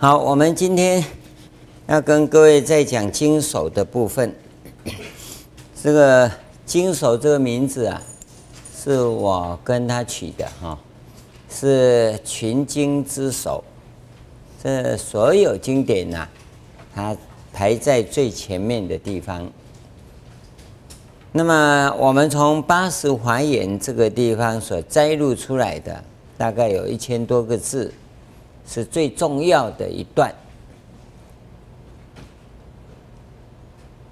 好，我们今天要跟各位再讲经手的部分。这个经手这个名字啊，是我跟他取的哈，是群经之首。这所有经典呐，它排在最前面的地方。那么我们从八十华严这个地方所摘录出来的，大概有1000多个字。 是最重要的一段，《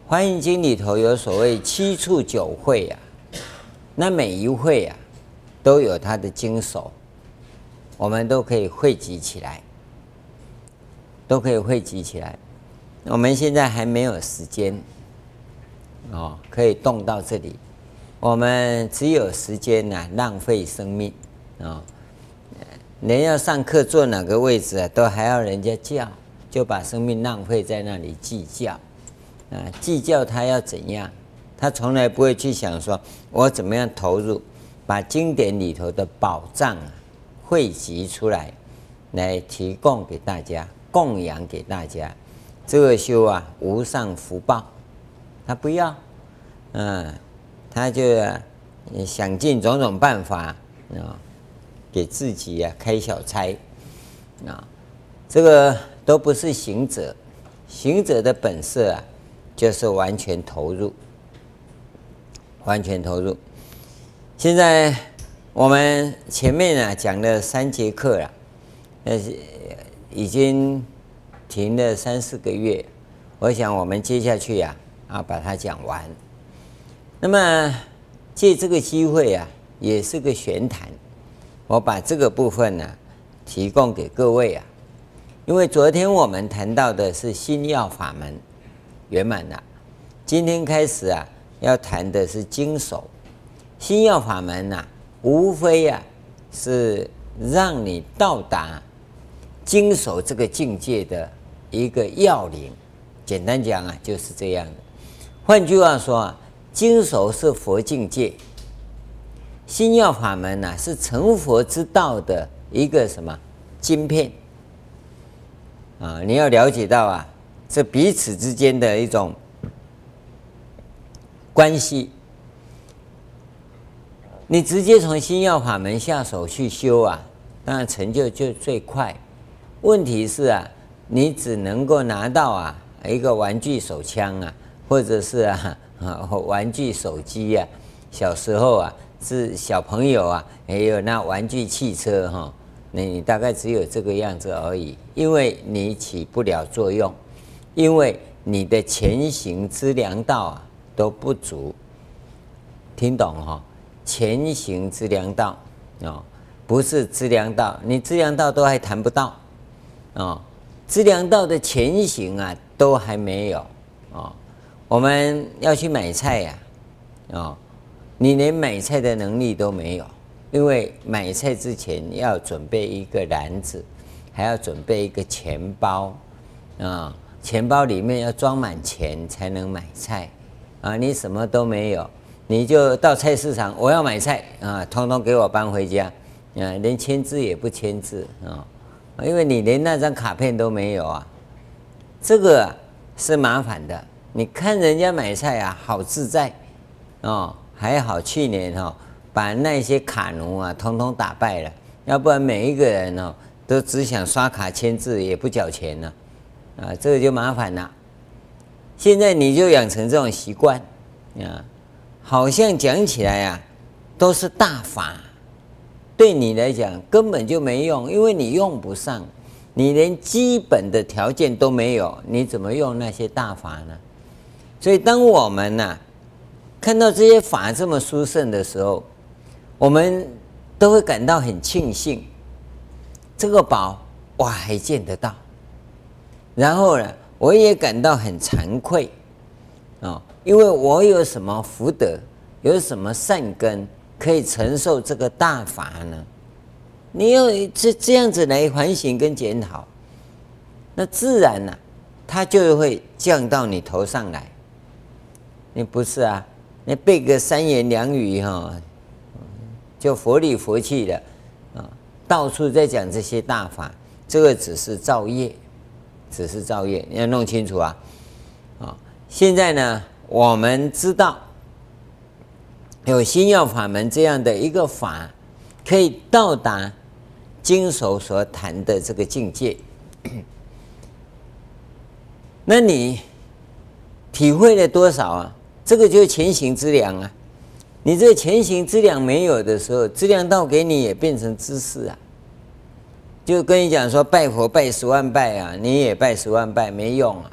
华严经》里头有所谓7处9会啊，那每一会啊都有它的经手，我们都可以汇集起来，都可以汇集起来。我们现在还没有时间哦，可以动到这里，我们只有时间啊，浪费生命啊。哦， 人要上课坐哪个位置啊，都还要人家叫，就把生命浪费在那里计较，啊，计较他要怎样，他从来不会去想说，我怎么样投入，把经典里头的宝藏啊汇集出来，来提供给大家，供养给大家，这个修啊无上福报，他不要，他就想尽种种办法啊， 给自己啊开小差，啊，这个都不是行者。行者的本色啊，就是完全投入，完全投入。现在我们前面啊讲了3节课了，已经停了3、4个月。我想我们接下去呀把它讲完。那么借这个机会啊，也是个玄谈。 我把这个部分呢，提供给各位啊，因为昨天我们谈到的是心要法门圆满了，今天开始啊要谈的是经手。心要法门呐，无非啊是让你到达经手这个境界的一个要领。简单讲啊，就是这样的。换句话说啊，经手是佛境界。 心要法门呐、啊，是成佛之道的一个什么晶片啊？你要了解到啊，这彼此之间的一种关系。你直接从心要法门下手去修啊，当然成就就最快。问题是啊，你只能够拿到啊一个玩具手枪啊，或者是玩具手机啊。小时候啊。 是小朋友啊，也有那玩具汽车哈，你大概只有这个样子而已，因为你起不了作用，因为你的前行之良道啊都不足，听懂哈？前行之良道哦，不是知良道，你知良道都还谈不到哦，知良道的前行啊都还没有哦。我们要去买菜呀，哦。 你连买菜的能力都没有，因为买菜之前要准备一个篮子，还要准备一个钱包，啊，钱包里面要装满钱才能买菜，啊，你什么都没有，你就到菜市场，我要买菜啊，通通给我搬回家，啊，连签字也不签字啊，因为你连那张卡片都没有啊，这个啊是麻烦的。你看人家买菜啊，好自在，啊。 还好去年哈、哦，把那些卡奴啊，通通打败了，要不然每一个人哦，都只想刷卡签字，也不缴钱了、啊，啊，这个就麻烦了。现在你就养成这种习惯，啊，好像讲起来啊，都是大法，对你来讲根本就没用，因为你用不上，你连基本的条件都没有，你怎么用那些大法呢？所以当我们呐、啊。 看到这些法这么殊胜的时候，我们都会感到很庆幸。这个宝我还见得到，然后呢，我也感到很惭愧啊、哦，因为我有什么福德，有什么善根，可以承受这个大法呢？你要这样子来反省跟检讨，那自然呢、啊，它就会降到你头上来。你不是啊？ 那背个3言2语哈、哦，就佛里佛气的啊，到处在讲这些大法，这个只是造业只是造业，你要弄清楚啊！啊，现在呢，我们知道有心要法门这样的一个法，可以到达经手所谈的这个境界。那你体会了多少啊？这个就是前行之粮啊！你这个前行之粮没有的时候，资粮道给你也变成知识啊。 就跟你讲说，拜佛拜10万拜啊，你也拜10万拜没用啊！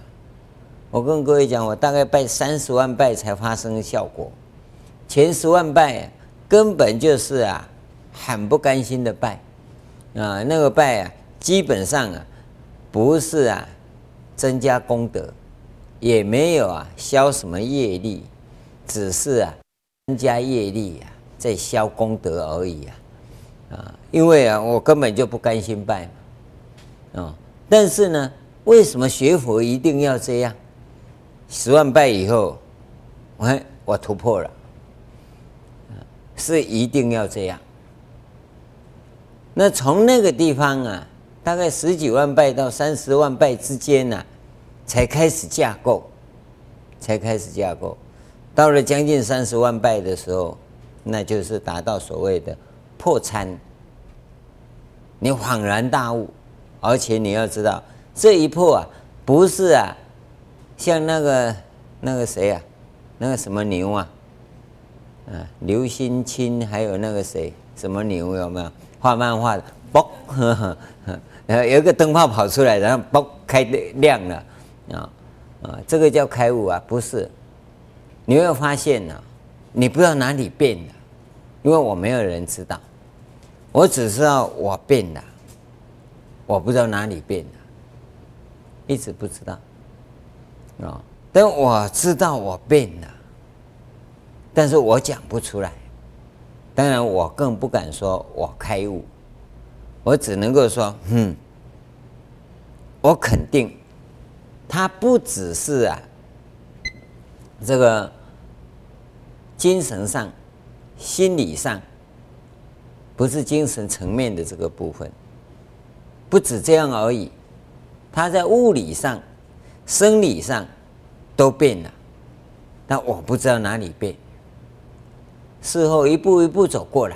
我跟各位讲，我大概拜30万拜才发生效果，前10万拜、啊、根本就是啊，很不甘心的拜啊，那个拜啊，基本上啊，不是啊增加功德，也没有啊消什么业力，只是啊增加业力啊，在消功德而已啊。 啊，因为啊，我根本就不甘心拜嘛，啊，但是呢，为什么学佛一定要这样？10万拜以后，我突破了，是一定要这样。那从那个地方啊，大概10几万拜到30万拜之间呢、啊，才开始架构，才开始架构。到了将近30万拜的时候，那就是达到所谓的。 破参，你恍然大悟，而且你要知道这一破啊，不是啊，像那个谁啊，那个什么牛啊，啊刘心清还有那个谁什么牛有没有画漫画的，嘣，有一个灯泡跑出来，然后嘣开亮了啊啊，这个叫开悟啊，不是，你会发现呢、啊，你不知道哪里变了，因为我没有人知道。 我只知道我变了，我不知道哪里变了，一直不知道啊。但我知道我变了，但是我讲不出来。当然，我更不敢说我开悟，我只能够说，我肯定，它不只是啊，这个精神上、心理上。 不是精神层面的这个部分，不止这样而已。他在物理上、生理上都变了，但我不知道哪里变。事后一步一步走过来，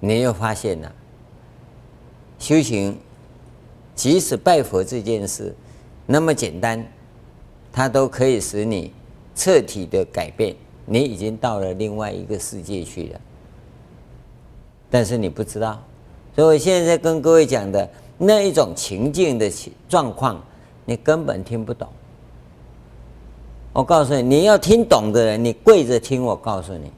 你又发现了修行，即使拜佛这件事那么简单，它都可以使你彻底的改变。你已经到了另外一个世界去了。 但是你不知道，所以我现在跟各位讲的那一种情境的状况，你根本听不懂。我告诉你，你要听懂的人，你跪着听。我告诉你，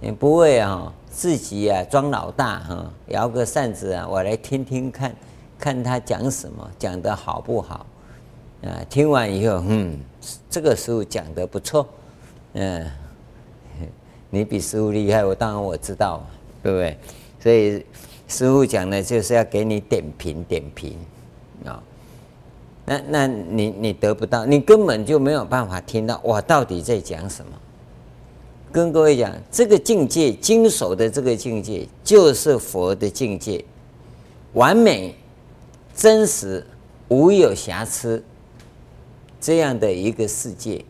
你不会啊，自己啊装老大啊，摇个扇子啊，我来听听看，看他讲什么，讲得好不好？啊，听完以后，这个师父讲得不错，你比师父厉害，我当然我知道。 对不对？所以师父讲的就是要给你点评点评啊、那你得不到，你根本就没有办法听到我到底在讲什么。跟各位讲，这个境界，经手的这个境界，就是佛的境界，完美、真实、无有瑕疵这样的一个世界，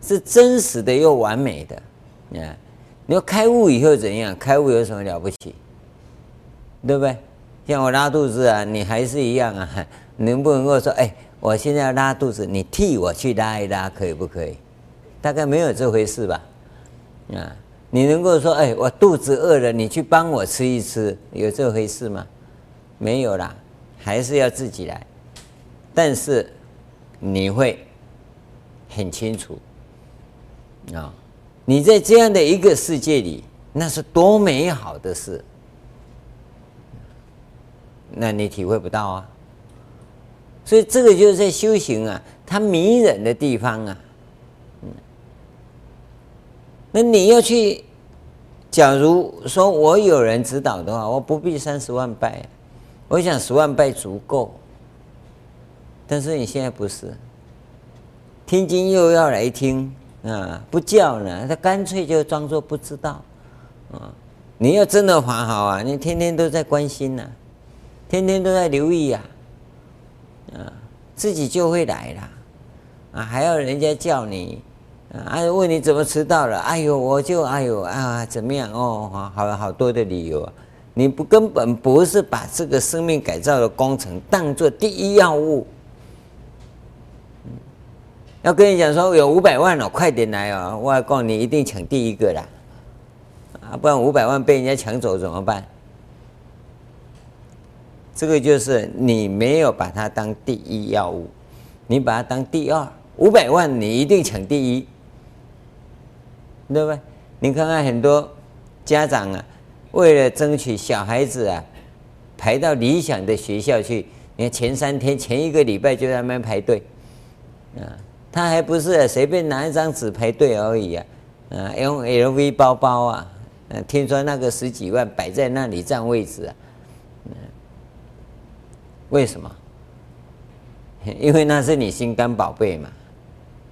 是真实的又完美的啊。 你要开悟以后怎样？开悟有什么了不起？对不对？像我拉肚子啊，你还是一样啊。能不能够说，哎，我现在拉肚子，你替我去拉一拉，可以不可以？大概没有这回事吧？啊，你能够说，哎，我肚子饿了，你去帮我吃一吃，有这回事吗？没有啦，还是要自己来。但是你会很清楚啊。 你在这样的一个世界里，那是多美好的事，那你体会不到啊。所以这个就是在修行啊，它迷人的地方啊。那你要去，假如说我有人指导的话，我不必30万拜，我想10万拜足够。但是你现在不是，听经又要来听。 啊，不叫呢，他干脆就装作不知道，啊，你要真的法好啊，你天天都在关心呐、天天都在留意呀、啊，自己就会来啦，啊，还要人家叫你，啊，问你怎么迟到了，哎呦，我就哎呦啊，怎么样哦，好多的理由啊，你不根本不是把这个生命改造的工程当作第一要务。 要跟你讲说有500万哦，快点来哦！我告诉你一定抢第一个啦，啊，不然500万被人家抢走怎么办？这个就是你没有把它当第一要务，你把它当第二。500万你一定抢第一，对不对？你看看很多家长啊，为了争取小孩子啊排到理想的学校去，你看前3天、前1个礼拜就在那边排队，啊。 他还不是随便拿一张纸排队而已啊，用 LV 包包啊，听说那个10几万摆在那里占位置啊，为什么？因为那是你心肝宝贝嘛。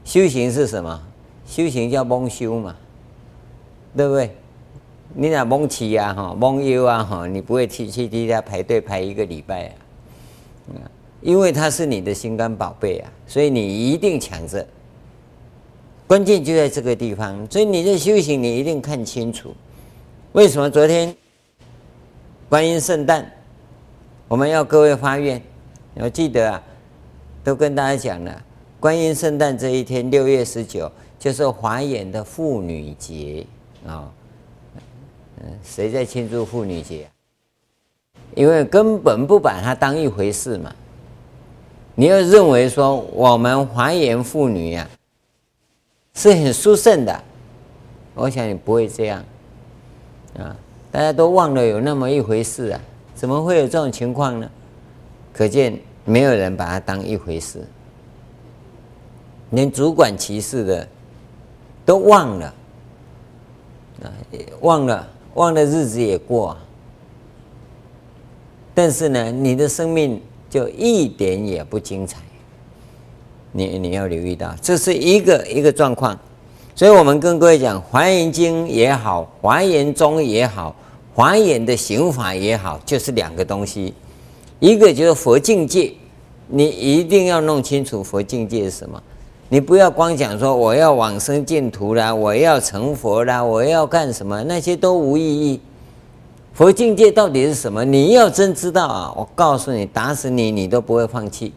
修行是什么？修行叫蒙修嘛，对不对？你哪蒙起啊哈，蒙忧啊哈，你不会去替他排队排1个礼拜啊，因为它是你的心肝宝贝啊，所以你一定抢着。关键就在这个地方，所以你在修行，你一定看清楚。为什么昨天观音圣诞，我们要各位发愿？我记得啊，都跟大家讲了，观音圣诞这一天，6月19就是华严的妇女节啊。谁在庆祝妇女节啊？因为根本不把它当一回事嘛。 你要认为说我们华严妇女呀、是很殊胜的，我想你不会这样啊！大家都忘了有那么一回事啊，怎么会有这种情况呢？可见没有人把它当一回事，连主管歧视的都忘了啊，忘了日子也过、啊，但是呢，你的生命。 就一点也不精彩，你要留意到，这是一个状况，所以我们跟各位讲，《华严经》也好，《华严宗》也好，《华严的行法》也好，就是2个东西，一个就是佛境界，你一定要弄清楚佛境界是什么，你不要光讲说我要往生净土啦，我要成佛啦，我要干什么，那些都无意义。 佛境界到底是什么？你要真知道啊！我告诉你，打死你，你都不会放弃。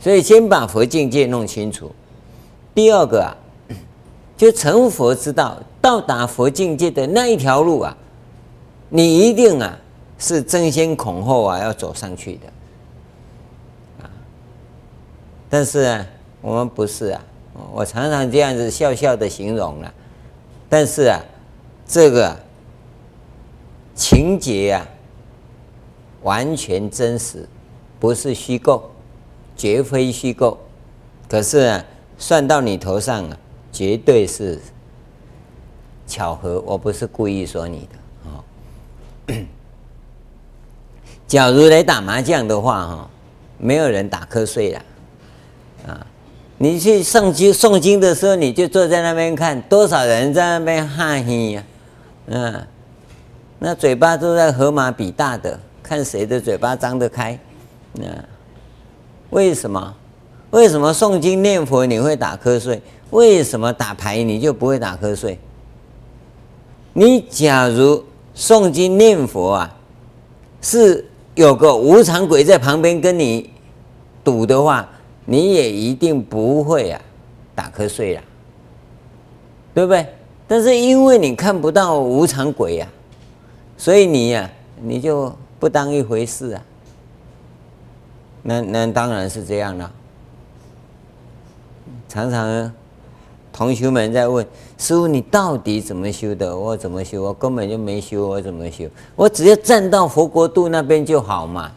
所以先把佛境界弄清楚。第二个啊，就成佛之道，到达佛境界的那一条路啊，你一定啊是争先恐后啊要走上去的啊。但是啊，我们不是啊，我常常这样子笑笑的形容啊，但是啊。 这个情节啊，完全真实，不是虚构，绝非虚构。可是啊，算到你头上啊，绝对是巧合，我不是故意说你的啊。假如来打麻将的话，哈，没有人打瞌睡了啊。 你去诵经的时候，你就坐在那边看，多少人在那边哈嘿呀、啊，那嘴巴都在河马比大的，看谁的嘴巴张得开，为什么？为什么诵经念佛你会打瞌睡？为什么打牌你就不会打瞌睡？你假如诵经念佛啊，是有个无常鬼在旁边跟你赌的话。 你也一定不会啊，打瞌睡啦，对不对？但是因为你看不到无常鬼呀、啊，所以你呀、啊，你就不当一回事啊。那当然是这样了、啊。常常同学们在问师父：“你到底怎么修的？”我怎么修？我根本就没修，我怎么修？我只要站到佛国度那边就好嘛。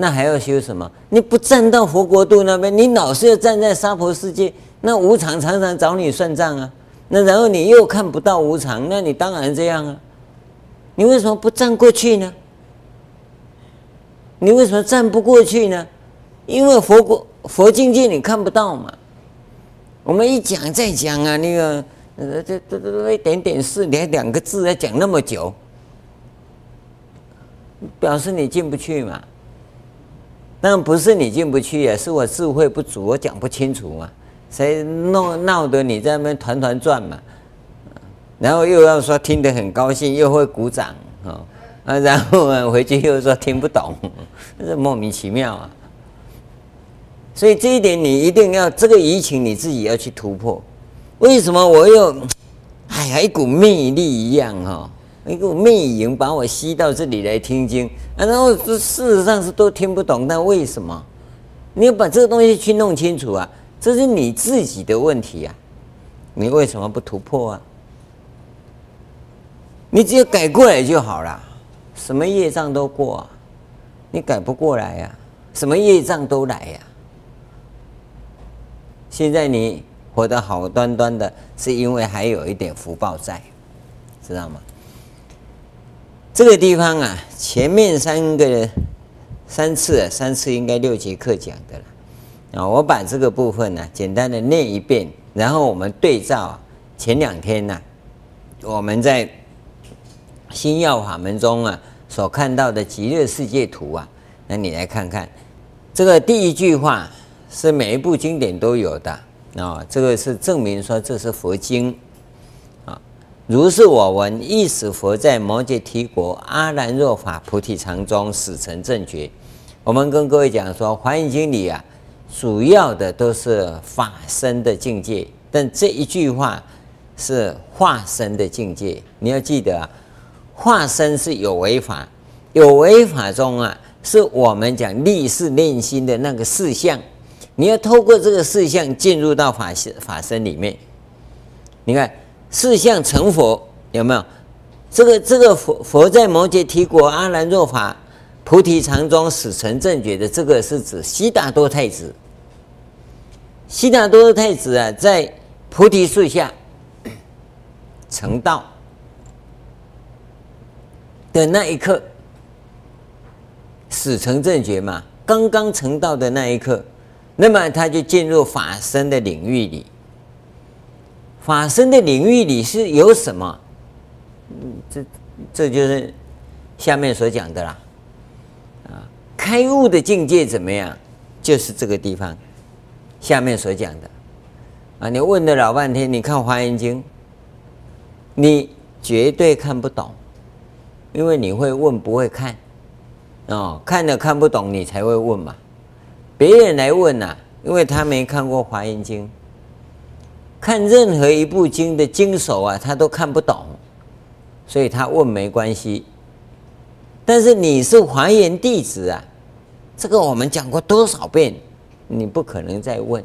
那还要修什么？你不站到佛国度那边，你老是要站在娑婆世界，那无常常常找你算账啊！那然后你又看不到无常，那你当然这样啊！你为什么不站过去呢？你为什么站不过去呢？因为佛境界你看不到嘛。我们一讲再讲啊，那个这一点点事，连2个字要讲那么久，表示你进不去嘛。那不是你进不去，也是我智慧不足，我讲不清楚嘛。谁闹得你在那边团团转嘛？然后又要说听得很高兴，又会鼓掌哦，然后回去又说听不懂，这莫名其妙啊。所以这一点你一定要这个疫情你自己要去突破。为什么我又哎呀一股魅力一样哦，一股魅影把我吸到这里来听经，然后事实上是都听不懂，但为什么？你要把这个东西去弄清楚啊！这是你自己的问题啊，你为什么不突破啊？你只要改过来就好了，什么业障都过啊，你改不过来呀、啊，什么业障都来呀、啊。现在你活得好端端的，是因为还有一点福报在，知道吗？这个地方啊，前面三次应该6节课讲的了。啊，我把这个部分呢、啊，简单的念一遍，然后我们对照、啊、前2天呢、啊，我们在新药法门中啊所看到的极乐世界图啊，那你来看看，这个第一句话是每一部经典都有的啊、哦，这个是证明说这是佛经啊、哦。如是我闻，一时佛在摩羯提国阿兰若法菩提场中始成正觉。我们跟各位讲说，《华严经》里啊。主要的都是法身的境界，但这一句话是化身的境界。你要记得啊，化身是有为法，有为法中啊，是我们讲力是练心的那个事项。你要透过这个事项进入到法身里面。你看事项成佛有没有？这个佛在摩羯提国阿兰若法。菩提常中始成正觉的这个是指悉达多太子。悉达多太子啊，在菩提树下成道的那一刻，始成正觉嘛，刚刚成道的那一刻，那么他就进入法身的领域里。法身的领域里是有什么？这就是下面所讲的啦。开悟的境界怎么样？就是这个地方，下面所讲的啊。你问了老半天，你看《华严经》，你绝对看不懂，因为你会问不会看哦，看了看不懂你才会问嘛。别人来问啊，因为他没看过《华严经》，看任何一部经的经首啊，他都看不懂，所以他问没关系。但是你是华严弟子啊，这个我们讲过多少遍，你不可能再问，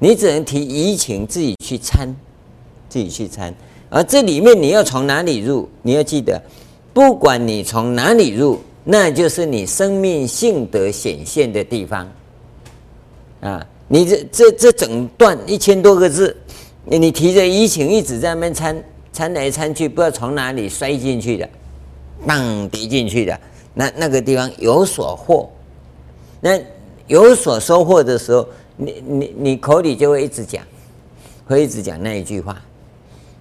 你只能提疑情自己去参，而这里面你要从哪里入，你要记得，不管你从哪里入，那就是你生命性德显现的地方啊！你这整段1000多个字，你提着疑情一直在那边参来参去，不知道从哪里摔进去的。棒跌进去的那个地方有所获，那有所收获的时候，你口里就会一直讲那一句话，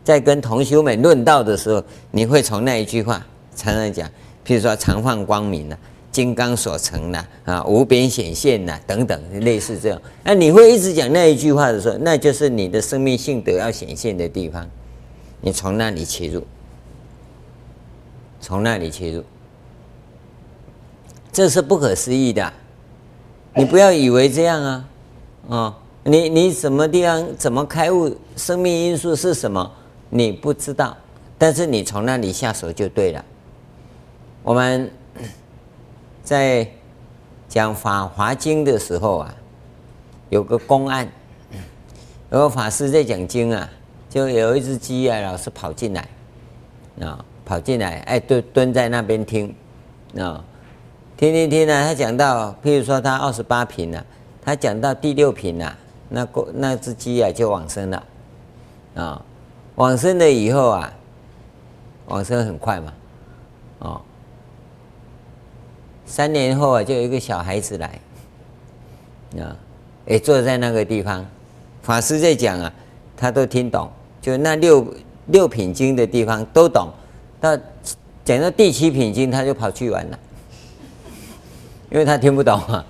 在跟同修们论道的时候，你会从那一句话常常讲，譬如说常放光明啊，金刚所成啊，啊无边显现啊等等类似这样，那你会一直讲那一句话的时候，那就是你的生命性德要显现的地方，你从那里切入。这是不可思议的、啊。你不要以为这样啊，哦，你什么地方怎么开悟，生命因素是什么，你不知道，但是你从那里下手就对了。我们在讲《法华经》的时候啊，有个公案，有个法师在讲经啊，就有一只鸡啊，老是跑进来啊。跑进来，哎，蹲在那边听，啊，听呢、啊。他讲到，譬如说他28品了，他讲到第6品了，那只鸡啊就往生了，啊，往生了以后啊，往生很快嘛，哦，3年后啊，就有一个小孩子来，啊，哎，坐在那个地方，法师在讲啊，他都听懂，就那6品经的地方都懂。到讲到第7品经，他就跑去玩了。因为他听不懂啊。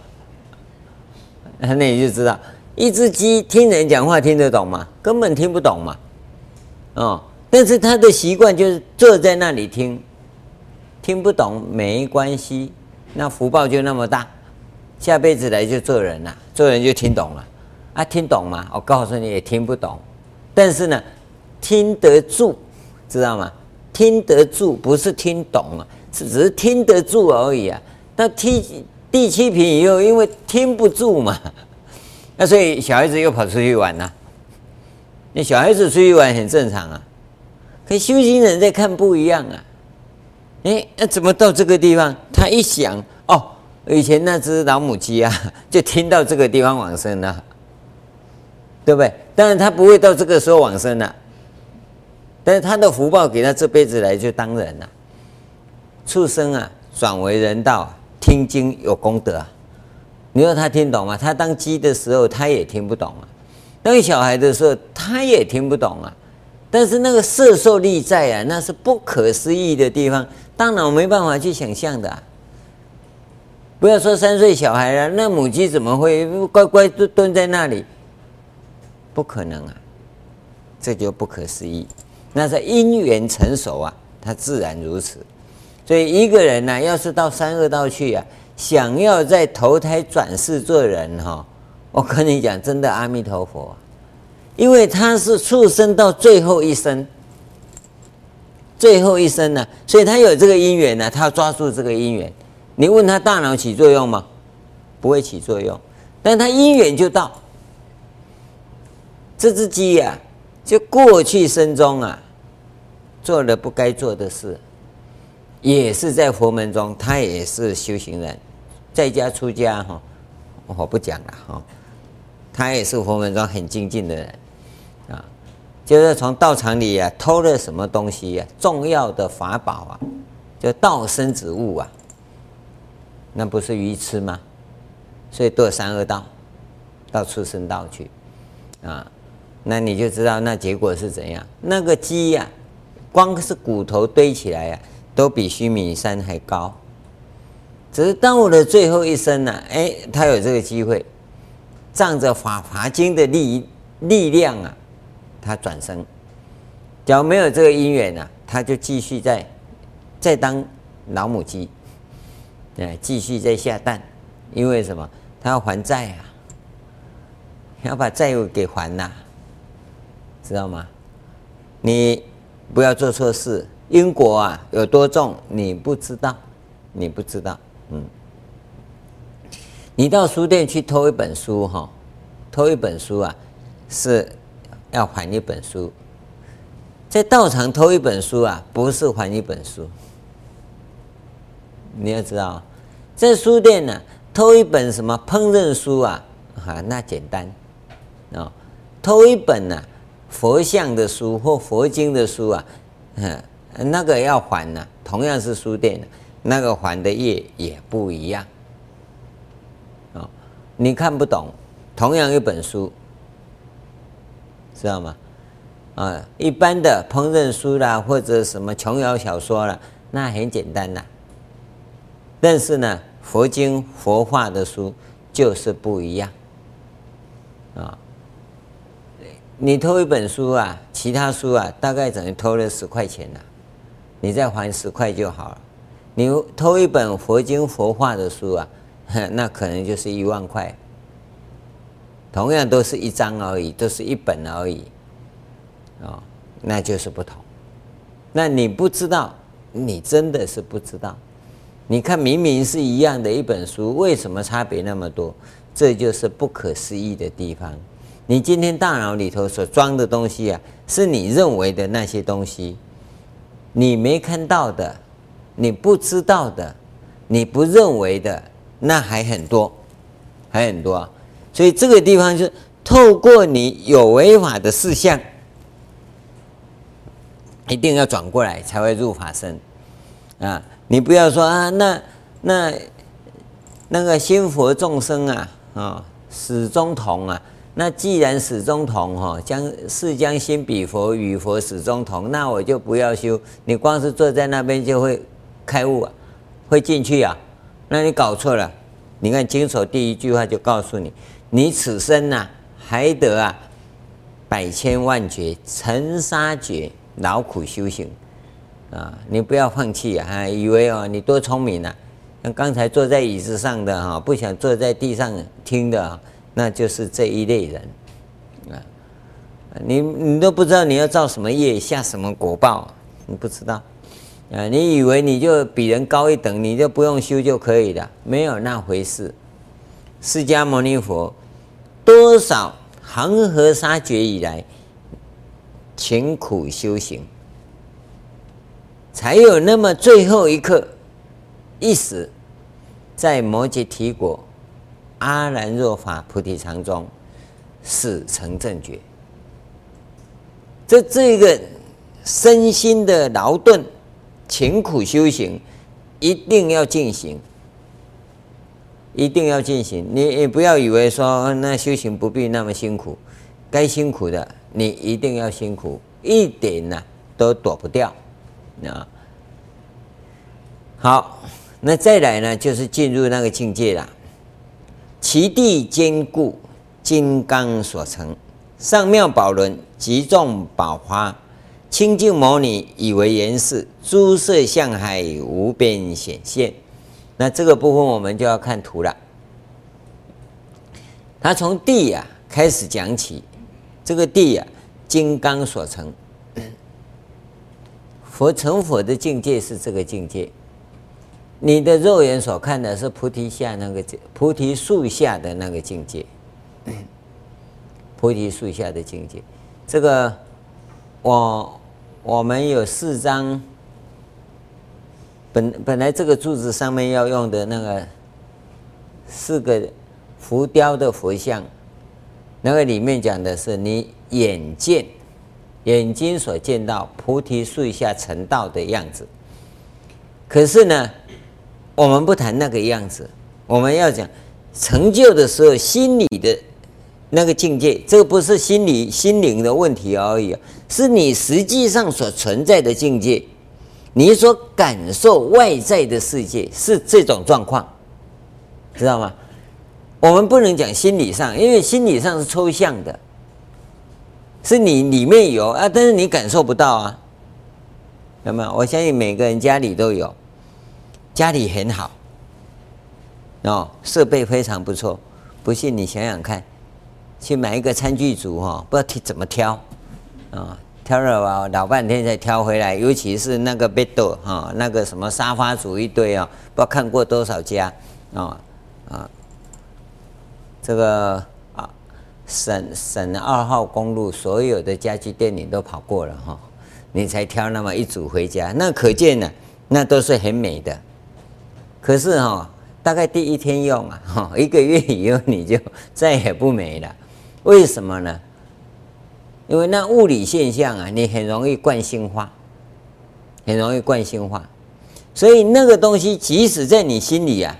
那你就知道，一只鸡听人讲话听得懂吗？根本听不懂嘛。哦，但是他的习惯就是坐在那里听，听不懂没关系，那福报就那么大，下辈子来就做人了，做人就听懂了。啊，听懂吗？我告诉你也听不懂，但是呢，听得住，知道吗？听得住不是听懂啊，只是听得住而已啊。那第7品以后，因为听不住嘛，那所以小孩子又跑出去玩啊。那小孩子出去玩很正常啊，可修行人在看不一样啊。哎，那怎么到这个地方？他一想哦，以前那只老母鸡啊，就听到这个地方往生了、啊，对不对？当然他不会到这个时候往生了、啊，但是他的福报给他这辈子来就当人了、啊，畜生啊转为人道、啊。听经有功德啊！你说他听懂吗？他当鸡的时候他也听不懂啊，当小孩的时候他也听不懂啊。但是那个色受力在啊，那是不可思议的地方，大脑没办法去想象的、啊。不要说3岁小孩了、啊，那母鸡怎么会乖乖蹲在那里？不可能啊！这就不可思议。那是因缘成熟啊，它自然如此。所以一个人呢、啊，要是到3恶道去啊，想要再投胎转世做人哈、哦，我跟你讲，真的阿弥陀佛、啊，因为他是畜生到最后一生呢、啊，所以他有这个因缘呢、啊，他要抓住这个因缘。你问他大脑起作用吗？不会起作用，但他因缘就到。这只鸡啊，就过去生中啊，做了不该做的事。也是在佛门中，他也是修行人，在家出家哈，我不讲了哈。他也是佛门中很精进的人啊，就是从道场里啊偷了什么东西啊，重要的法宝啊，就盗生子物啊，那不是愚痴吗？所以堕3恶道，到畜生道去啊，那你就知道那结果是怎样。那个鸡呀、啊，光是骨头堆起来呀、啊。都比须弥山还高，只是到了最后一生呢、啊，哎，他有这个机会，仗着法华经的力量啊，他转生。假如没有这个因缘呢、啊，他就继续再当老母鸡，哎，继续在下蛋，因为什么？他要还债啊，要把债务给还呐、啊，知道吗？你不要做错事。因果啊有多重你不知道，嗯，你到书店去偷一本书哈、哦，偷一本书啊是要还一本书，在道场偷一本书啊不是还一本书，你要知道，在书店呢、啊、偷一本什么烹饪书啊那简单啊、哦，偷一本呢、啊、佛像的书或佛经的书啊，那个要还呢、啊，同样是书店、啊，那个还的业也不一样。哦，你看不懂，同样一本书，知道吗？啊，一般的烹饪书啦，或者什么琼瑶小说啦，那很简单啦。但是呢，佛经佛话的书就是不一样。啊、哦，你偷一本书啊，其他书啊，大概等于偷了10块钱啦、啊。你再还10块就好了。你偷一本佛经佛话的书啊，那可能就是1万块。同样都是一张而已，都是一本而已，哦，那就是不同。那你不知道，你真的是不知道。你看，明明是一样的一本书，为什么差别那么多？这就是不可思议的地方。你今天大脑里头所装的东西啊，是你认为的那些东西。你没看到的，你不知道的，你不认为的，那还很多，啊。所以这个地方就是透过你有违法的事项，一定要转过来才会入法身啊！你不要说啊，那个心佛众生啊，啊，始终同啊。那既然始终同哈，将心比佛，与佛始终同，那我就不要修。你光是坐在那边就会开悟啊，会进去啊，那你搞错了，你看经手第一句话就告诉你，你此生啊，还得啊百千万劫尘沙劫劳苦修行啊，你不要放弃啊！还以为哦你多聪明啊，像刚才坐在椅子上的哈、哦，不想坐在地上听的、哦，那就是这一类人啊。你都不知道你要造什么业，下什么果报、啊，你不知道。 啊，你以为你就比人高一等，你就不用修就可以了？没有那回事。释迦牟尼佛多少恒河沙劫以来，勤苦修行，才有那么最后一刻，一时在摩揭提果阿兰若法菩提场中，始成正觉。这个身心的劳顿。 勤苦修行，一定要进行，一定要进行。你不要以为说那修行不必那么辛苦，该辛苦的你一定要辛苦，一点呢都躲不掉啊。好，那再来呢，就是进入那个境界了。其地坚固，金刚所成，上妙宝轮，集众宝花。 清净牟尼以为严饰，诸色相海无边显现。那这个部分我们就要看图了。他从地啊开始讲起，这个地啊，金刚所成，佛成佛的境界是这个境界。你的肉眼所看的是菩提树下的那个境界，菩提树下的境界，这个。 我们有4张，本来这个柱子上面要用的那个4个浮雕的佛像，那个里面讲的是你眼睛所见到菩提树下成道的样子。可是呢，我们不谈那个样子，我们要讲成就的时候心里的。 那个境界，这个不是心灵的问题而已，是你实际上所存在的境界，你所感受外在的世界是这种状况，知道吗？我们不能讲心理上，因为心理上是抽象的，是你里面有啊，但是你感受不到啊。那么我相信每个人家里都有，家里很好，哦，设备非常不错，不信你想想看。 去买一个餐具组哈，不知道怎么挑，啊，挑了吧老半天才挑回来，尤其是那个被斗哈，那个什么沙发组一堆啊，不知道看过多少家啊啊，这个啊省2号公路所有的家具店你都跑过了哈，你才挑那么一组回家，那可见呢，那都是很美的，可是哈，大概第一天用啊，哈，1个月以后你就再也不美了。 为什么呢？因为那物理现象啊，你很容易惯性化，很容易惯性化，所以那个东西即使在你心里啊，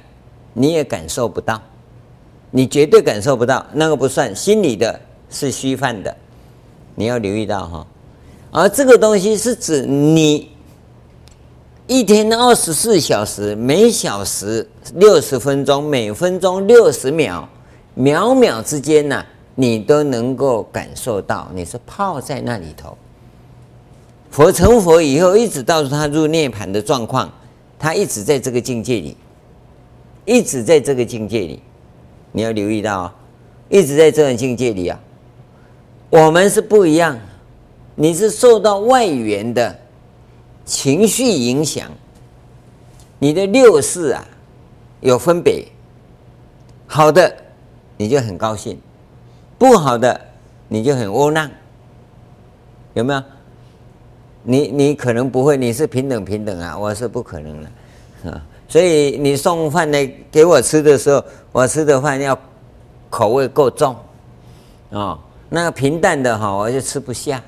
你也感受不到，你绝对感受不到，那个不算，心里的是虚幻的，你要留意到哈。而这个东西是指你1天24小时，每小时60分钟，每分钟60秒，秒秒之间呢、啊。 你都能够感受到，你是泡在那里头。佛成佛以后，一直到他入涅盘的状况，他一直在这个境界里，一直在这个境界里，你要留意到啊、哦，一直在这种境界里啊。我们是不一样，你是受到外缘的情绪影响，你的6识啊有分别，好的你就很高兴。 不好的，你就很窝囊，有没有？你可能不会，你是平等啊，我是不可能的啊。所以你送饭来给我吃的时候，我吃的饭要口味够重哦，那个平淡的哈、哦、我就吃不下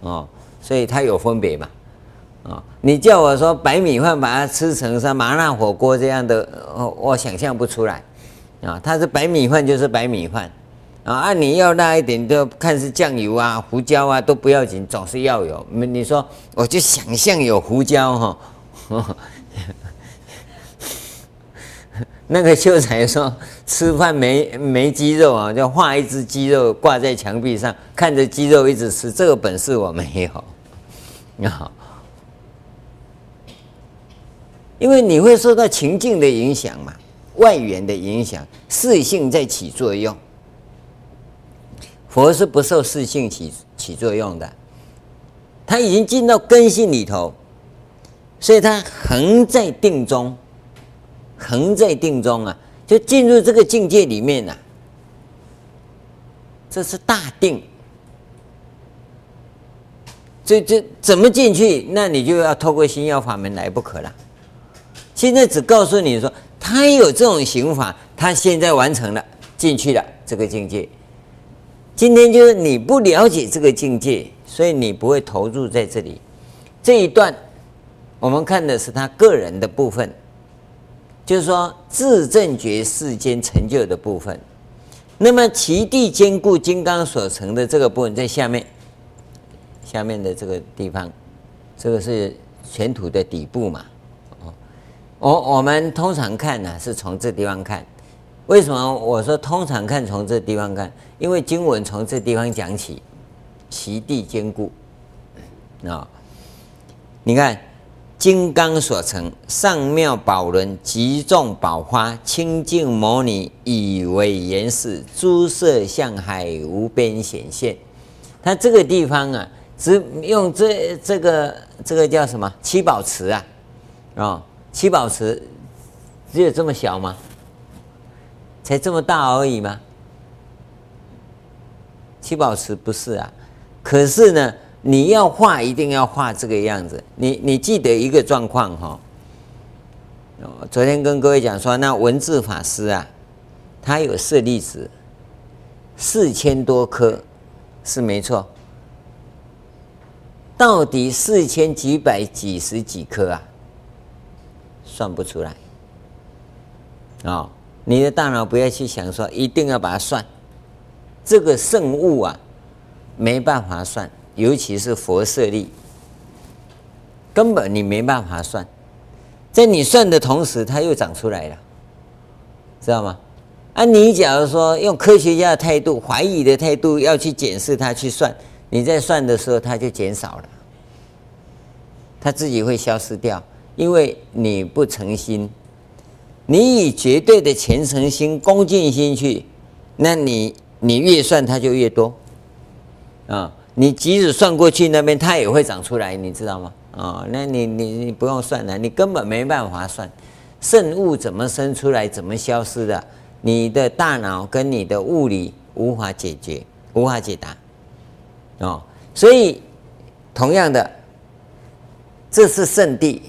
哦，所以它有分别嘛哦。你叫我说白米饭把它吃成像麻辣火锅这样的，我想象不出来啊、哦。它是白米饭就是白米饭。 啊，你要辣一点，就看是酱油啊、胡椒啊都不要紧，总是要有。你说，我就想象有胡椒哈、哦，那个秀才说吃饭没鸡肉啊，就画一只鸡肉挂在墙壁上，看着鸡肉一直吃，这个本事我没有啊。因为你会受到情境的影响嘛，外缘的影响，事性在起作用。佛是不受事性起作用的，他已经进到根性里头，所以他横在定中，横在定中啊，就进入这个境界里面啊，这是大定。这怎么进去？那你就要透过心要法门来不可了。现在只告诉你说，他有这种行法，他现在完成了，进去了这个境界。今天就是你不了解这个境界，所以你不会投入在这里。这一段我们看的是他个人的部分，就是说自证觉世间成就的部分。那么其地坚固金刚所成的这个部分，在下面，下面的这个地方，这个是全土的底部嘛。我们通常看呢、是从这地方看，为什么我说通常看从这地方看？因为经文从这地方讲起，其地坚固啊、你看金刚所成，上妙宝轮，集众宝花，清净摩尼以为言是，诸色向海无边显现。它这个地方啊，只用这个叫什么七宝池啊？哦。七宝池只有这么小吗？才这么大而已吗？七宝池不是啊，可是呢，你要画一定要画这个样子。你记得一个状况哈、昨天跟各位讲说，那文字法师啊，他有舍利子4000多颗，是没错。到底4000几百几十几颗啊？算不出来啊、你的大脑不要去想说一定要把它算，这个圣物啊没办法算，尤其是佛舍利，根本你没办法算。在你算的同时，它又长出来了，知道吗？啊，你假如说用科学家的态度、怀疑的态度要去检视它去算，你在算的时候它就减少了，它自己会消失掉。因为你不诚心，你以绝对的虔诚心、恭敬心去，那你越算它就越多啊！你即使算过去那边，它也会长出来，你知道吗？啊，那你不用算了，你根本没办法算。圣物怎么生出来、怎么消失的，你的大脑跟你的物理无法解决、无法解答啊！所以，同样的，这是圣地。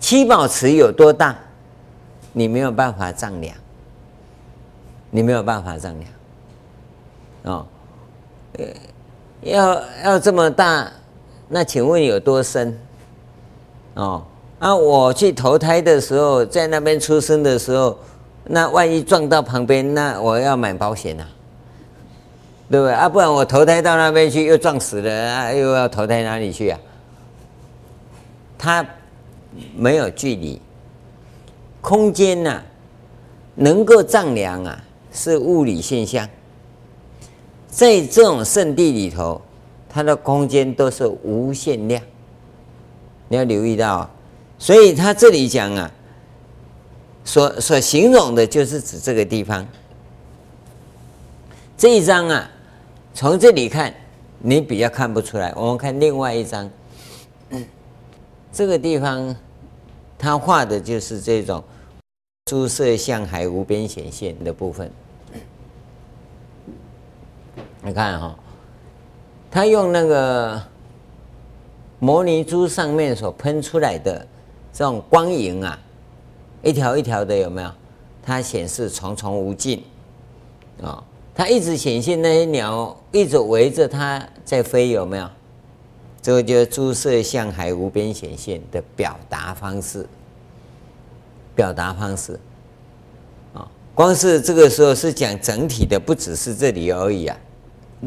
七宝池有多大，你没有办法丈量，你没有办法丈量，哦，要这么大，那请问有多深？哦，啊，我去投胎的时候，在那边出生的时候，那万一撞到旁边，那我要买保险啊，对不对？啊，不然我投胎到那边去又撞死了，啊，又要投胎哪里去啊？他。没有距离，空间啊，能够丈量啊，是物理现象。在这种圣地里头，它的空间都是无限量，你要留意到、所以他这里讲啊，所形容的就是指这个地方。这一章啊，从这里看你比较看不出来，我们看另外一章。这个地方，他画的就是这种诸色向海无边显现的部分。你看哈、他用那个摩尼珠上面所喷出来的这种光影啊，一条一条的有没有？它显示重重无尽啊，它、一直显现那些鸟一直围着它在飞，有没有？这个就是诸色向海无边显现的表达方式，表达方式啊，光是这个时候是讲整体的，不只是这里而已啊。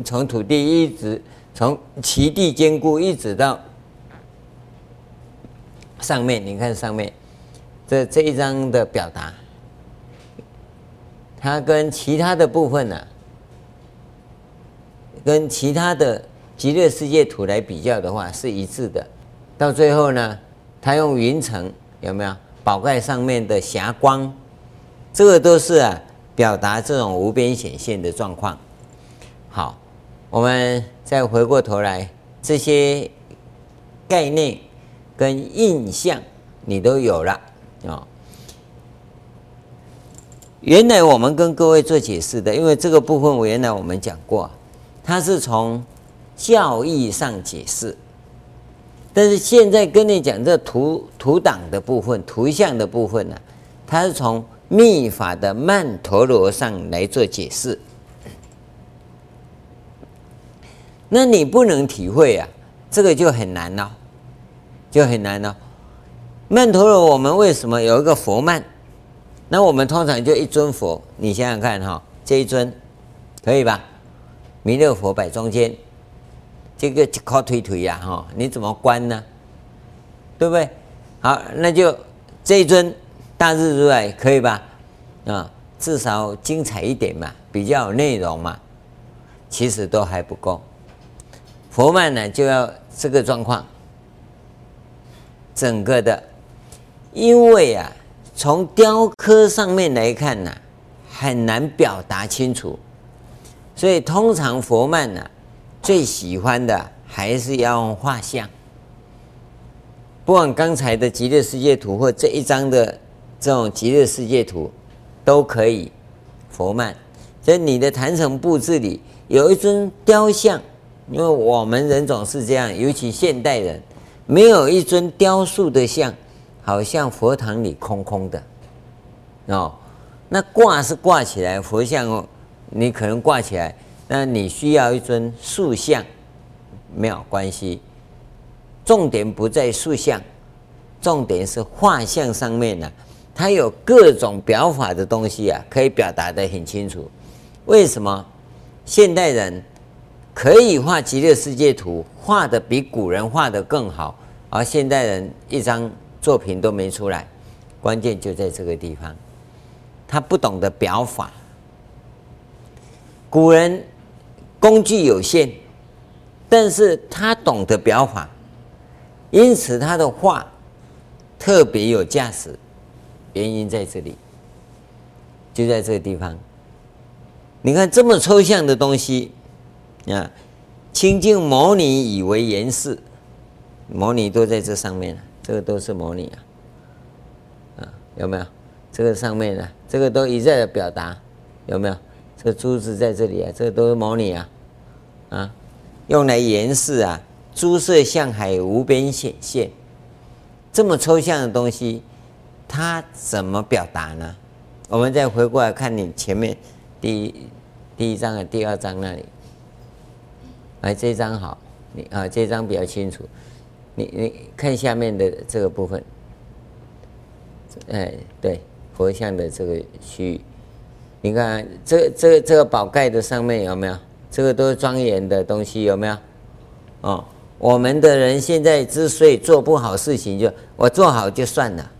从土地一直从其地坚固一直到上面，你看上面这一章的表达它跟其他的部分呢，跟其他的极热世界土来比较的话是一致的。到最后呢，它用云层有没有宝盖上面的霞光，这个都是啊表达这种无边显现的状况。好，我们再回过头来，这些概念跟印象你都有了啊。 原来我们跟各位做解释的，因为这个部分原来我们讲过，它是从教义上解释，但是现在跟你讲这图档的部分、图像的部分呢、啊，它是从密法的曼陀罗上来做解释。那你不能体会啊，这个就很难了、哦，就很难了、哦。曼陀罗我们为什么有一个佛曼？ 那我们通常就一尊佛，你想想看哈、哦，这一尊可以吧？弥勒佛摆中间，这个靠推推呀哈，你怎么关呢？对不对？好，那就这一尊大日如来可以吧？啊，至少精彩一点嘛，比较有内容嘛。其实都还不够，佛曼呢就要这个状况，整个的，因为啊。 从雕刻上面来看呢、啊，很难表达清楚，所以通常佛曼呢、啊，最喜欢的还是要用画像。不管刚才的极乐世界图或这一张的这种极乐世界图，都可以佛曼。在你的坛城布置里有一尊雕像，因为我们人总是这样，尤其现代人，没有一尊雕塑的像。 好像佛堂里空空的，哦，那挂是挂起来，佛像哦，你可能挂起来，那你需要一尊塑像，没有关系，重点不在塑像，重点是画像上面呢、啊，它有各种表法的东西啊，可以表达得很清楚。为什么现代人可以画极乐世界图，画得比古人画得更好，而现代人一张。 作品都没出来，关键就在这个地方，他不懂得表法。古人工具有限，但是他懂得表法，因此他的画特别有价值。原因在这里，就在这个地方。你看这么抽象的东西啊，清净牟尼以为言是，牟尼都在这上面了。 这个都是模拟啊，啊，有没有？这个上面呢、啊，这个都一再的表达，有没有？这个珠子在这里啊，这个都是模拟啊，啊，用来演示啊，诸色向海无边显现，这么抽象的东西，它怎么表达呢？我们再回过来看你前面第一章和第二章那里，来这张好，你啊这张比较清楚。 你看下面的这个部分，哎，对，佛像的这个区域，你看这个宝盖的上面有没有？这个都是庄严的东西有没有？哦，我们的人现在之所以做不好事情就我做好就算了，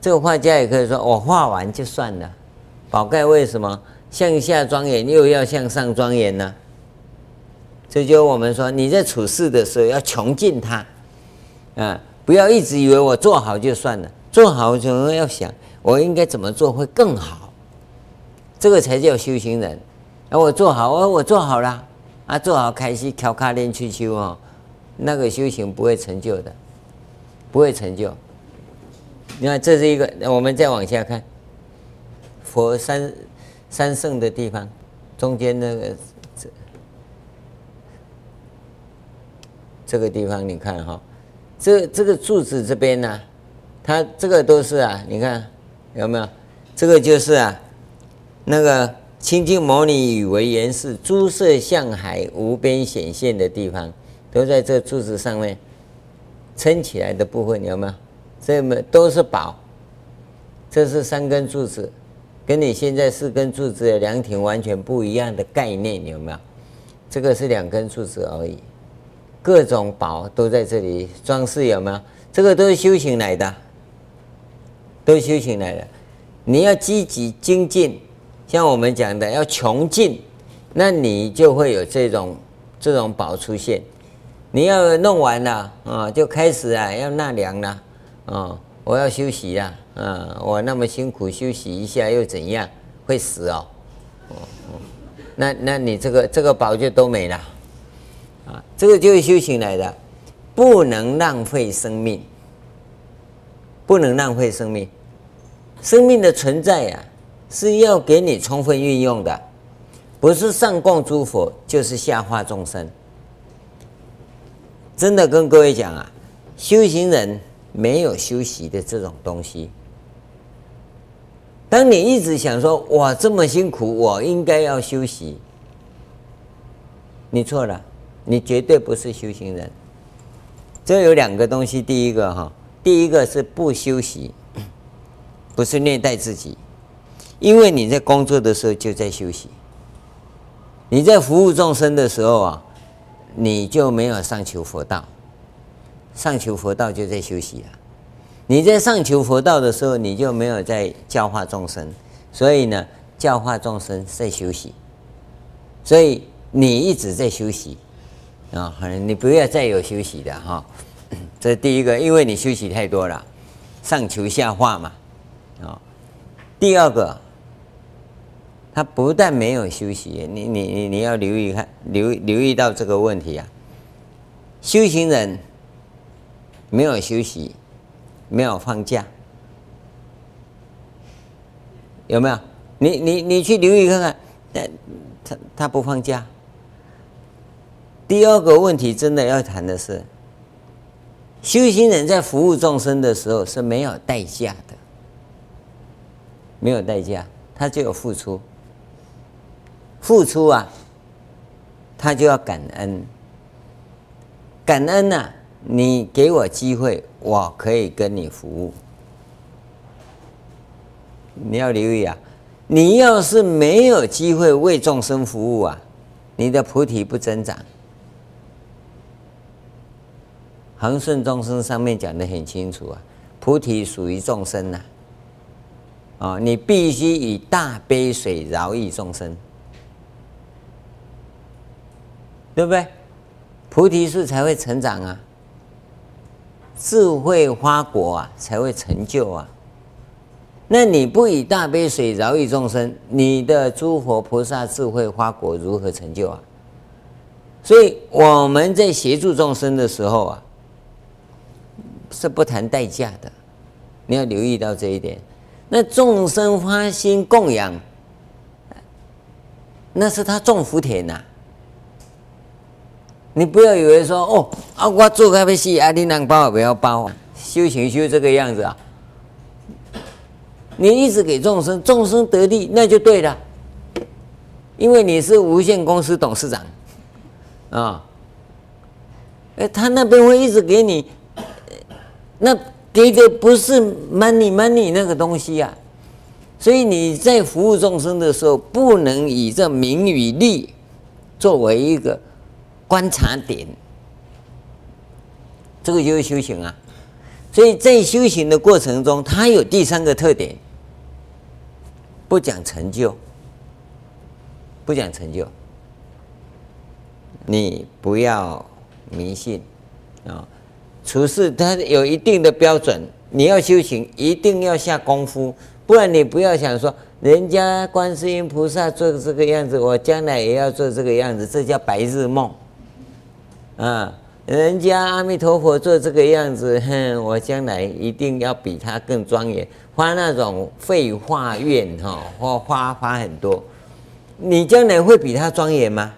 这个画家也可以说我画完就算了。宝盖为什么向下庄严又要向上庄严呢？这就是我们说你在处事的时候要穷尽它。 啊！不要一直以为我做好就算了，做好就要想我应该怎么做会更好，这个才叫修行人。啊，我做好，我做好啦，啊，做好开心，调卡练去修哦，那个修行不会成就的，不会成就。你看，这是一个，我们再往下看，佛三圣的地方，中间那个这个地方，你看哈、哦。 这个柱子这边呢、啊，它这个都是啊，你看有没有？这个就是啊，那个清净牟尼以为言是诸色向海无边显现的地方，都在这柱子上面撑起来的部分有没有？这么都是宝，这是三根柱子，跟你现在四根柱子的凉亭完全不一样的概念有没有？这个是两根柱子而已。 各种宝都在这里装饰，有没有？这个都是修行来的，都是修行来的。你要积极精进，像我们讲的要穷尽，那你就会有这种宝出现。你要弄完了啊，就开始啊要纳凉了啊，我要休息啦啊，我那么辛苦休息一下又怎样？会死哦。那你这个宝就都没了啊，这个就是修行来的，不能浪费生命，不能浪费生命。生命的存在呀、是要给你充分运用的，不是上供诸佛就是下化众生。真的跟各位讲啊，修行人没有休息的这种东西。当你一直想说我这么辛苦，我应该要休息，你错了，你绝对不是修行人。这有两个东西，第一个是不休息，不是虐待自己，因为你在工作的时候就在休息，你在服务众生的时候啊，你就没有上求佛道，上求佛道就在休息了。你在上求佛道的时候，你就没有在教化众生，所以呢，教化众生在休息，所以你一直在休息啊，你不要再有休息的哈。这是第一个，因为你休息太多了，上求下化嘛啊。第二个，他不但没有休息，你要留意到这个问题啊。修行人没有休息。没有放假，有没有？你去留意看看，他不放假。第二个问题真的要谈的是，修行人在服务众生的时候是没有代价的，没有代价，他就有付出。付出啊，他就要感恩。感恩啊，你给我机会。我可以跟你服务，你要留意啊！你要是没有机会为众生服务啊，你的菩提不增长。恒顺众生上面讲得很清楚啊，菩提属于众生呐。啊，你必须以大悲水饶益众生，对不对？菩提树才会成长啊。智慧花果啊，才会成就啊。那你不以大悲水饶益众生，你的诸佛菩萨智慧花果如何成就啊？所以我们在协助众生的时候啊，是不谈代价的，你要留意到这一点。那众生发心供养，那是他种福田呐、啊。你不要以为说哦啊，我做咖啡戏啊，你能包我不要包啊，修行修这个样子啊，你一直给众生，众生得利那就对了，因为你是无限公司董事长啊，他那边会一直给你，那给的不是 money 那个东西啊，所以你在服务众生的时候，不能以这名与利作为一个。观察点，这个就是修行啊。所以在修行的过程中，它有第三个特点，不讲成就，不讲成就。你不要迷信啊！处事它有一定的标准，你要修行一定要下功夫，不然你不要想说人家观世音菩萨做这个样子，我将来也要做这个样子，这叫白日梦。啊，人家阿弥陀佛做这个样子，哼，我将来一定要比他更庄严。发那种废话愿哈，花很多，你将来会比他庄严吗？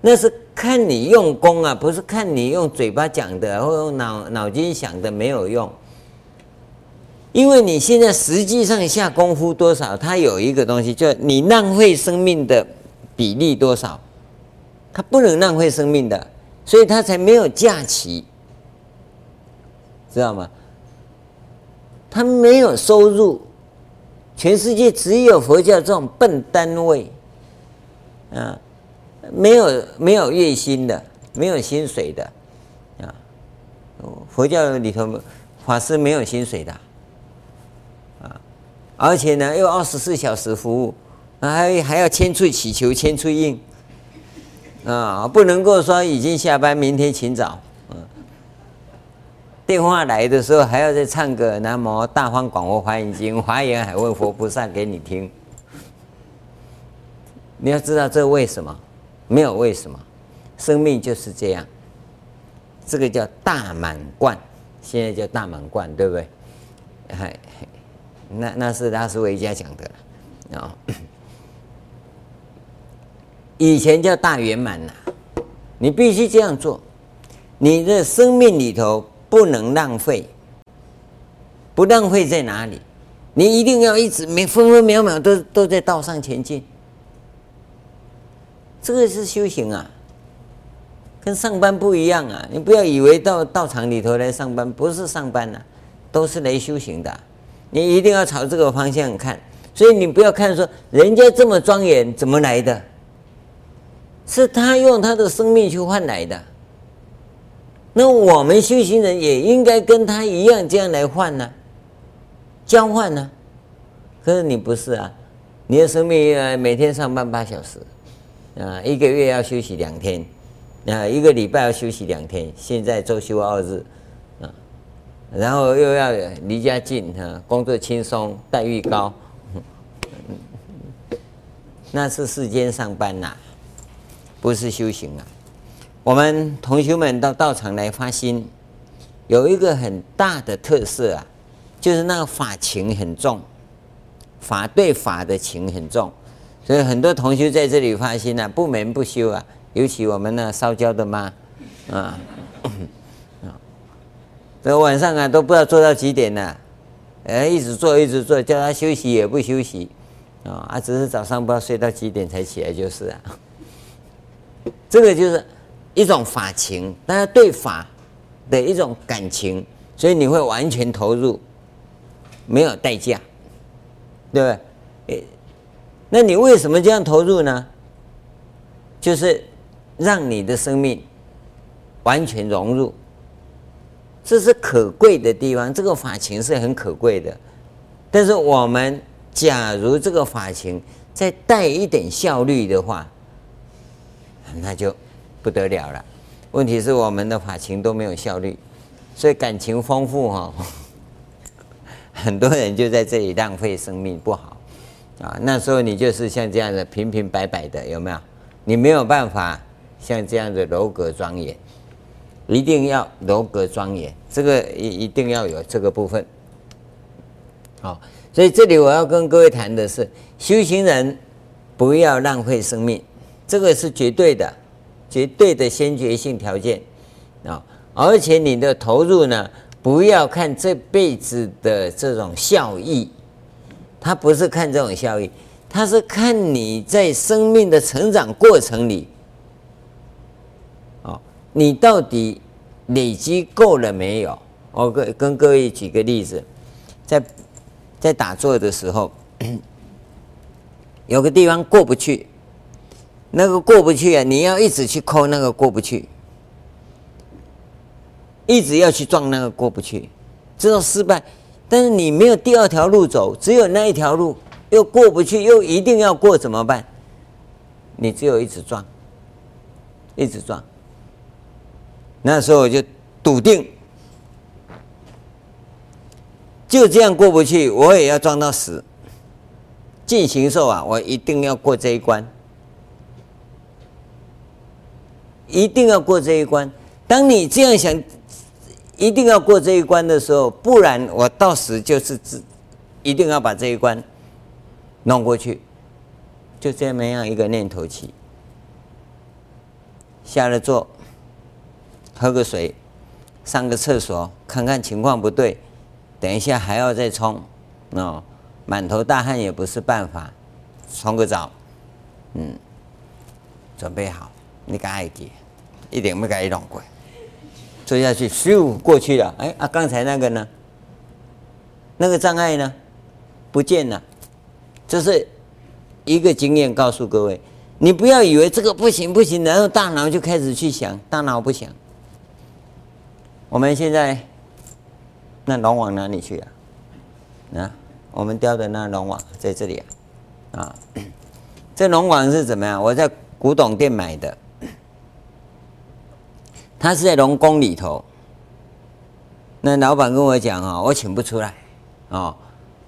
那是看你用功啊，不是看你用嘴巴讲的或用脑筋想的没有用。因为你现在实际上下功夫多少，它有一个东西，就你浪费生命的比例多少，它不能浪费生命的。所以他才没有假期，知道吗？他没有收入，全世界只有佛教这种笨单位，啊，没有月薪的，没有薪水的，啊，佛教里头法师没有薪水的，啊，而且呢又24小时服务，还要千翠祈求千翠应啊，不能够说已经下班，明天请早。嗯，电话来的时候还要再唱个《南无大方广佛华严经》，华严海会佛菩萨给你听。你要知道这为什么，没有为什么，生命就是这样。这个叫大满贯，现在叫大满贯，对不对？哎，那是拉斯维加讲的。 啊，以前叫大圆满呐，你必须这样做，你的生命里头不能浪费，不浪费在哪里？你一定要一直每分分秒秒都在道上前进，这个是修行啊，跟上班不一样啊！你不要以为到道场里头来上班，不是上班呐、啊，都是来修行的、啊，你一定要朝这个方向看。 所以你不要看说人家这么庄严怎么来的，是他用他的生命去换来的。那我们修行人也应该跟他一样这样来换呢、啊，交换呢、啊。可是你不是啊，你的生命每天上班8小时，啊，一个月要休息2天，啊，一个礼拜要休息2天，现在周休2日。 然后又要离家近啊，工作轻松，待遇高，那是世间上班呐、啊，不是修行啊。我们同学们到道场来发心，有一个很大的特色啊，就是那个法情很重，法对法的情很重，所以很多同学在这里发心啊，不眠不休啊，尤其我们那烧焦的妈啊。那晚上啊，都不知道做到几点了，一直做，叫他休息也不休息，啊，只是早上不知道睡到几点才起来就是啊。这个就是一种法情，大家对法的一种感情，所以你会完全投入，没有代价，对不对？那你为什么这样投入呢？就是让你的生命完全融入。 这是可贵的地方，这个法情是很可贵的。但是我们假如这个法情再带一点效率的话，那就不得了了。问题是我们的法情都没有效率，所以感情丰富哈、哦，很多人就在这里浪费生命，不好啊。那时候你就是像这样的平平白白的，有没有？你没有办法像这样的楼阁庄严。 一定要楼阁庄严，这个一定要有这个部分。好，所以这里我要跟各位谈的是，修行人不要浪费生命，这个是绝对的、绝对的先决性条件啊！而且你的投入呢，不要看这辈子的这种效益，它不是看这种效益，它是看你在生命的成长过程里。 你到底累积够了没有？我跟各位举个例子，在打坐的时候，有个地方过不去，那个过不去啊，你要一直去抠那个过不去，一直要去撞那个过不去，这种失败。但是你没有第二条路走，只有那一条路，又过不去，又一定要过，怎么办？你只有一直撞，一直撞。 那时候我就笃定，就这样过不去，我也要撞到死。进行受啊，我一定要过这一关，一定要过这一关。当你这样想，一定要过这一关的时候，不然我到死就是一定要把这一关弄过去，就这么样一个念头起。下了座。 喝个水，上个厕所，看看情况不对，等一下还要再冲，哦，满头大汗也不是办法，冲个澡，嗯，准备好，你敢爱给，一点没敢弄过，坐下去，咻过去了，哎啊，刚才那个呢？那个障碍呢？不见了，这是一个经验告诉各位，你不要以为这个不行，然后大脑就开始去想，大脑不想。 我们现在那龙网哪里去啊？啊，我们雕的那龙网在这里啊，啊，这龙王是怎么样？我在古董店买的，他是在龙宫里头。那老板跟我讲哦，我请不出来哦，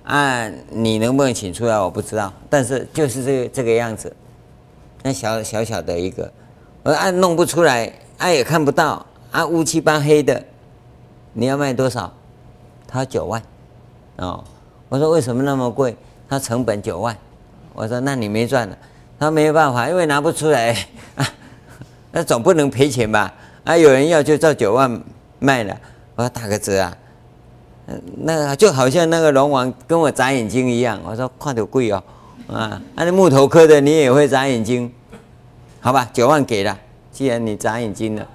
啊，你能不能请出来我不知道，但是就是这个样子。那小小的一个，我说啊弄不出来，啊也看不到，啊乌漆八黑的，你要卖多少？他9万，哦，我说为什么那么贵？他成本9万。 我说那你没赚了，他没有办法，因为拿不出来，啊，那总不能赔钱吧？啊，有人要就照9万卖了，我说打个折啊，那就好像那个龙王跟我眨眼睛一样，我说看得贵哦，啊，那木头科的你也会眨眼睛，好吧，9万给了，既然你眨眼睛了，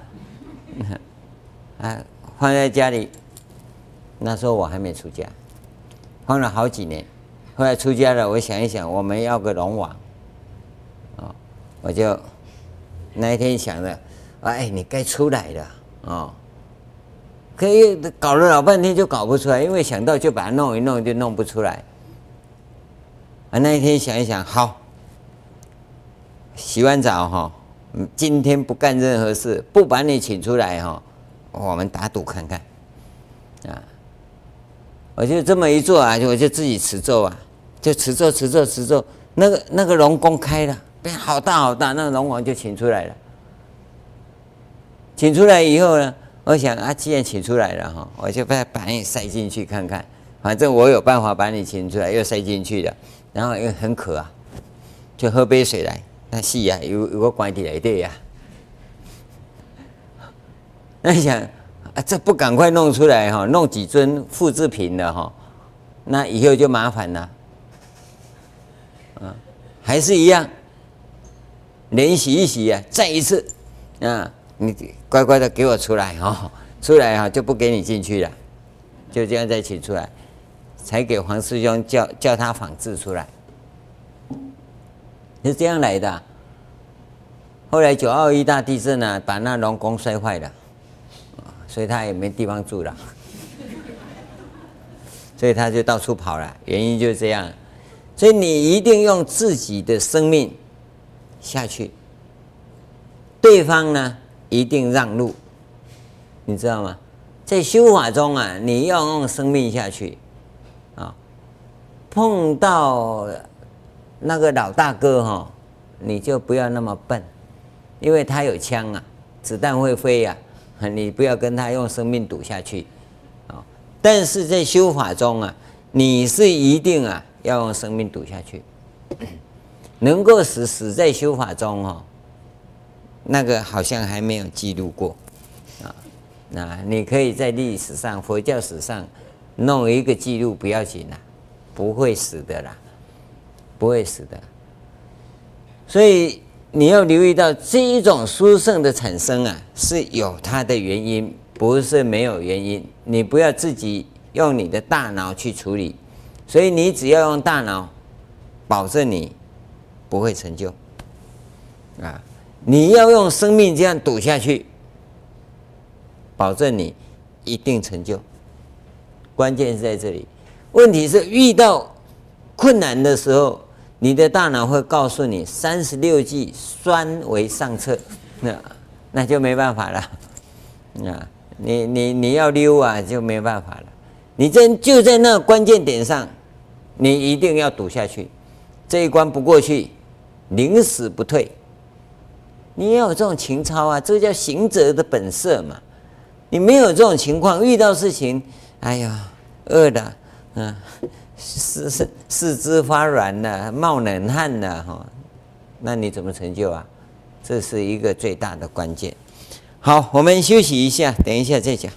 啊，放在家里，那时候我还没出家，放了好几年。 后来出家了，我想一想，我们要个龙王，哦，我就那一天想着，哎，你该出来了，哦，可以搞了老半天就搞不出来，因为想到就把它弄一弄就弄不出来。啊，那一天想一想，好，洗完澡哈，今天不干任何事，不把你请出来哈，我们打赌看看，啊。 我就这么一做啊，我就自己持咒啊，就持咒，那个龙宫开了，变好大好大，那个龙王就请出来了。请出来以后呢，我想啊，既然请出来了哈，我就把你塞进去看看，反正我有办法把你请出来，又塞进去了，然后又很渴啊，就喝杯水来，那是啊，有个关起来对呀、啊，那想。 啊，这不赶快弄出来哈，弄几尊复制品了哈，那以后就麻烦了。啊，还是一样，脸洗一洗啊，再一次，啊，你乖乖的给我出来哈，出来哈就不给你进去了，就这样再请出来，才给黄师兄叫他仿制出来，是这样来的、啊。后来921大地震啊，把那龙宫摔坏了。 所以他也没地方住了，所以他就到处跑了。原因就是这样，所以你一定用自己的生命下去，对方呢一定让路，你知道吗？在修法中啊，你要用生命下去啊。碰到那个老大哥哈，你就不要那么笨，因为他有枪啊，子弹会飞啊。 你不要跟他用生命赌下去，啊！但是在修法中啊，你是一定啊要用生命赌下去，能够死在修法中哦，那个好像还没有记录过，啊！那你可以在历史上、佛教史上弄一个记录不要紧啦，不会死的啦，不会死的。所以。 你要留意到这一种殊胜的产生啊，是有它的原因，不是没有原因。你不要自己用你的大脑去处理，所以你只要用大脑，保证你不会成就。啊，你要用生命这样赌下去，保证你一定成就。关键是在这里。问题是遇到困难的时候。 你的大脑会告诉你，36计酸为上策，那就没办法了。啊，你要溜啊，就没办法了。你就在那关键点上，你一定要赌下去，这一关不过去，宁死不退。你也有这种情操啊，这叫行者的本色嘛。你没有这种情况，遇到事情，哎呀，饿了，嗯、啊。 四肢发软了，冒冷汗了，哈，那你怎么成就啊？这是一个最大的关键。好，我们休息一下，等一下再讲。